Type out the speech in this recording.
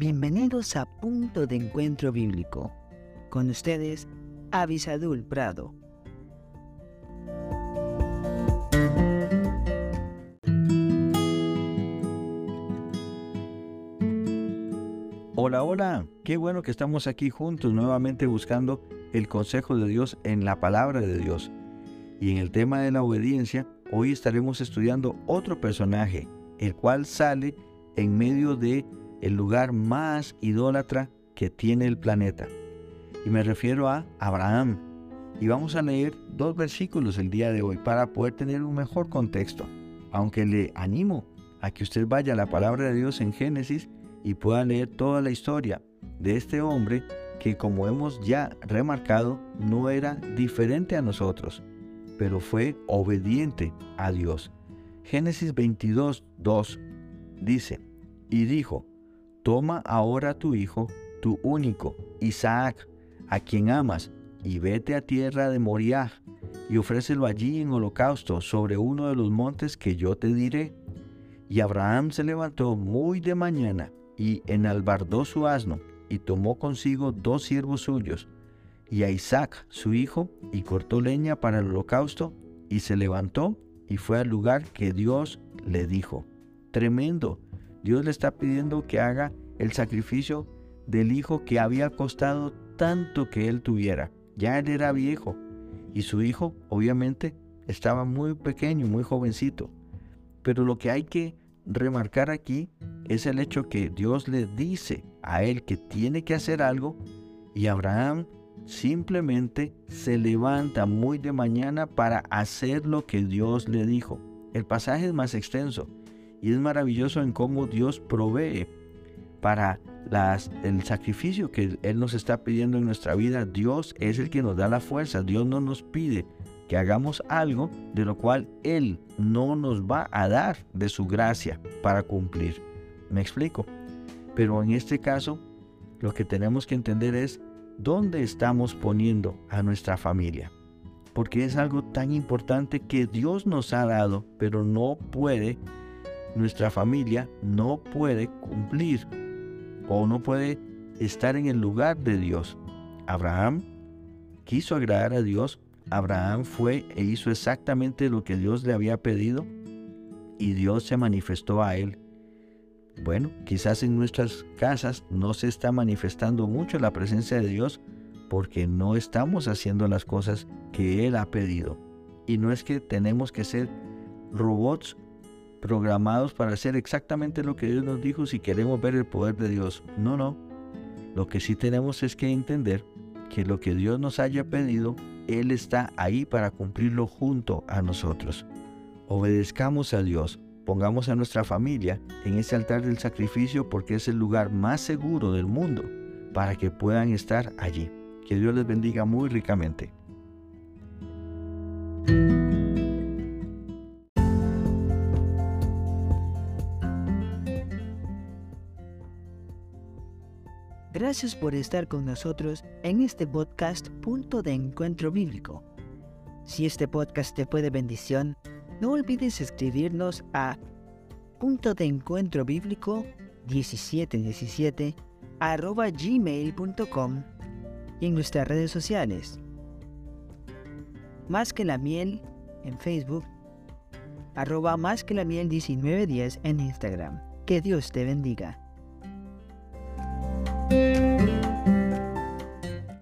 Bienvenidos a Punto de Encuentro Bíblico. Con ustedes, Abisadul Prado. Hola, hola. Qué bueno que estamos aquí juntos nuevamente buscando el consejo de Dios en la palabra de Dios. Y en el tema de la obediencia, hoy estaremos estudiando otro personaje, el cual sale en medio de el lugar más idólatra que tiene el planeta. Y me refiero a Abraham. Y vamos a leer dos versículos el día de hoy para poder tener un mejor contexto. Aunque le animo a que usted vaya a la palabra de Dios en Génesis y pueda leer toda la historia de este hombre que, como hemos ya remarcado, no era diferente a nosotros, pero fue obediente a Dios. Génesis 22:2 dice, y dijo, toma ahora a tu hijo, tu único, Isaac, a quien amas, y vete a tierra de Moriah, y ofrécelo allí en holocausto sobre uno de los montes que yo te diré. Y Abraham se levantó muy de mañana, y enalbardó su asno, y tomó consigo 2 siervos suyos, y a Isaac su hijo, y cortó leña para el holocausto, y se levantó, y fue al lugar que Dios le dijo. Tremendo. Dios le está pidiendo que haga el sacrificio del hijo que había costado tanto que él tuviera. Ya él era viejo y su hijo obviamente estaba muy pequeño, muy jovencito. Pero lo que hay que remarcar aquí es el hecho que Dios le dice a él que tiene que hacer algo y Abraham simplemente se levanta muy de mañana para hacer lo que Dios le dijo. El pasaje es más extenso. Y es maravilloso en cómo Dios provee para el sacrificio que Él nos está pidiendo en nuestra vida. Dios es el que nos da la fuerza. Dios no nos pide que hagamos algo de lo cual Él no nos va a dar de su gracia para cumplir. ¿Me explico? Pero en este caso, lo que tenemos que entender es dónde estamos poniendo a nuestra familia. Porque es algo tan importante que Dios nos ha dado, pero nuestra familia no puede cumplir o no puede estar en el lugar de Dios. Abraham quiso agradar a Dios. Abraham fue e hizo exactamente lo que Dios le había pedido y Dios se manifestó a él. Bueno, quizás en nuestras casas no se está manifestando mucho la presencia de Dios porque no estamos haciendo las cosas que Él ha pedido. Y no es que tenemos que ser robots programados para hacer exactamente lo que Dios nos dijo si queremos ver el poder de Dios. No, no. Lo que sí tenemos es que entender que lo que Dios nos haya pedido, Él está ahí para cumplirlo junto a nosotros. Obedezcamos a Dios. Pongamos a nuestra familia en ese altar del sacrificio porque es el lugar más seguro del mundo para que puedan estar allí. Que Dios les bendiga muy ricamente. Gracias por estar con nosotros en este podcast Punto de Encuentro Bíblico. Si este podcast te fue de bendición, no olvides escribirnos a punto de encuentro bíblico 1717@gmail.com y en nuestras redes sociales. Más que la miel en Facebook, @másquelamiel1910 en Instagram. Que Dios te bendiga.